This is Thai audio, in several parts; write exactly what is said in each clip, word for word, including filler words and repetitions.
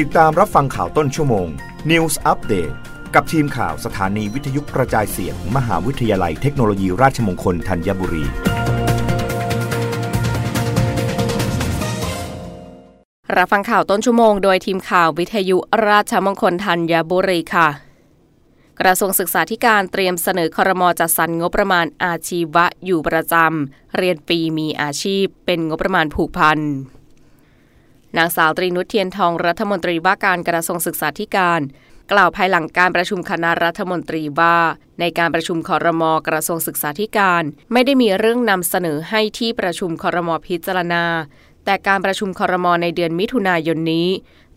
ติดตามรับฟังข่าวต้นชั่วโมง News Update กับทีมข่าวสถานีวิทยุกระจายเสียง มหาวิทยาลัยเทคโนโลยีราชมงคลธัญบุรีรับฟังข่าวต้นชั่วโมงโดยทีมข่าววิทยุราชมงคลธัญบุรีค่ะกระทรวงศึกษาธิการเตรียมเสนอครม.จัดสรรงบประมาณอาชีวะอยู่ประจำเรียนปีมีอาชีพเป็นงบประมาณผูกพันนางสาวตรีนุชเทียนทองรัฐมนตรีว่าการกระทรวงศึกษาธิการกล่าวภายหลังการประชุมคณะรัฐมนตรีว่าในการประชุมครม.กระทรวงศึกษาธิการไม่ได้มีเรื่องนำเสนอให้ที่ประชุมครม.พิจารณาแต่การประชุมครม.ในเดือนมิถุนายนนี้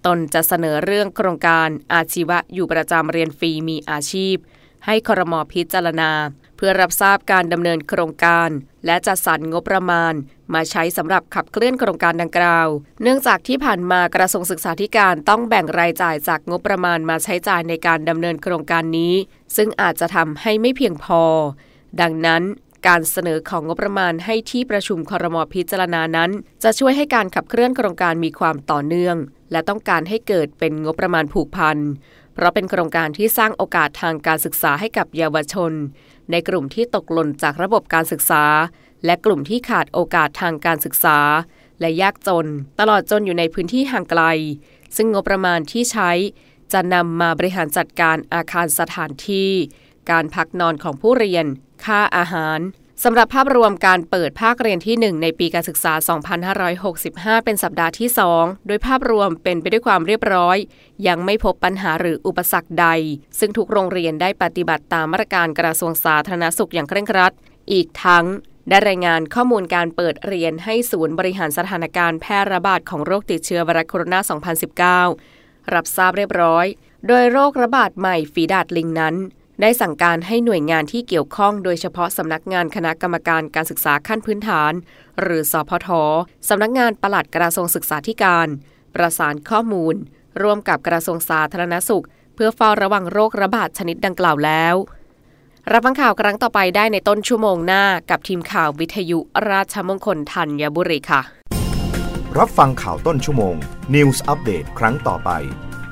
ตนจะเสนอเรื่องโครงการอาชีวะอยู่ประจำเรียนฟรีมีอาชีพให้ครม.พิจารณาเพื่อรับทราบการดำเนินโครงการและจัดสรรงบประมาณมาใช้สำหรับขับเคลื่อนโครงการดังกล่าวเนื่องจากที่ผ่านมากระทรวงศึกษาธิการต้องแบ่งรายจ่ายจากงบประมาณมาใช้จ่ายในการดำเนินโครงการนี้ซึ่งอาจจะทำให้ไม่เพียงพอดังนั้นการเสนอของงบประมาณให้ที่ประชุมครม.พิจารณานั้นจะช่วยให้การขับเคลื่อนโครงการมีความต่อเนื่องและต้องการให้เกิดเป็นงบประมาณผูกพันเพราะเป็นโครงการที่สร้างโอกาสทางการศึกษาให้กับเยาวชนในกลุ่มที่ตกหล่นจากระบบการศึกษาและกลุ่มที่ขาดโอกาสทางการศึกษาและยากจนตลอดจนอยู่ในพื้นที่ห่างไกลซึ่งงบประมาณที่ใช้จะนำมาบริหารจัดการอาคารสถานที่การพักนอนของผู้เรียนค่าอาหารสำหรับภาพรวมการเปิดภาคเรียนที่หนึ่งในปีการศึกษาสองพันห้าร้อยหกสิบห้าเป็นสัปดาห์ที่สองโดยภาพรวมเป็นไปด้วยความเรียบร้อยยังไม่พบปัญหาหรืออุปสรรคใดซึ่งทุกโรงเรียนได้ปฏิบัติตามมาตรการกระทรวงสาธารณสุขอย่างเคร่งครัดอีกทั้งได้รายงานข้อมูลการเปิดเรียนให้ศูนย์บริหารสถานการณ์แพร่ระบาดของโรคติดเชื้อไวรัสโคโรนาสองพันสิบเก้ารับทราบเรียบร้อยโดยโรคระบาดใหม่ฝีดาษลิงนั้นได้สั่งการให้หน่วยงานที่เกี่ยวข้องโดยเฉพาะสำนักงานคณะกรรมการการศึกษาขั้นพื้นฐานหรือสพท.สำนักงานปลัดกระทรวงศึกษาธิการประสานข้อมูลร่วมกับกระทรวงสาธารณสุขเพื่อเฝ้าระวังโรคระบาดชนิดดังกล่าวแล้วรับฟังข่าวครั้งต่อไปได้ในต้นชั่วโมงหน้ากับทีมข่าววิทยุราชมงคลธัญบุรีค่ะรับฟังข่าวต้นชั่วโมง News Update ครั้งต่อไป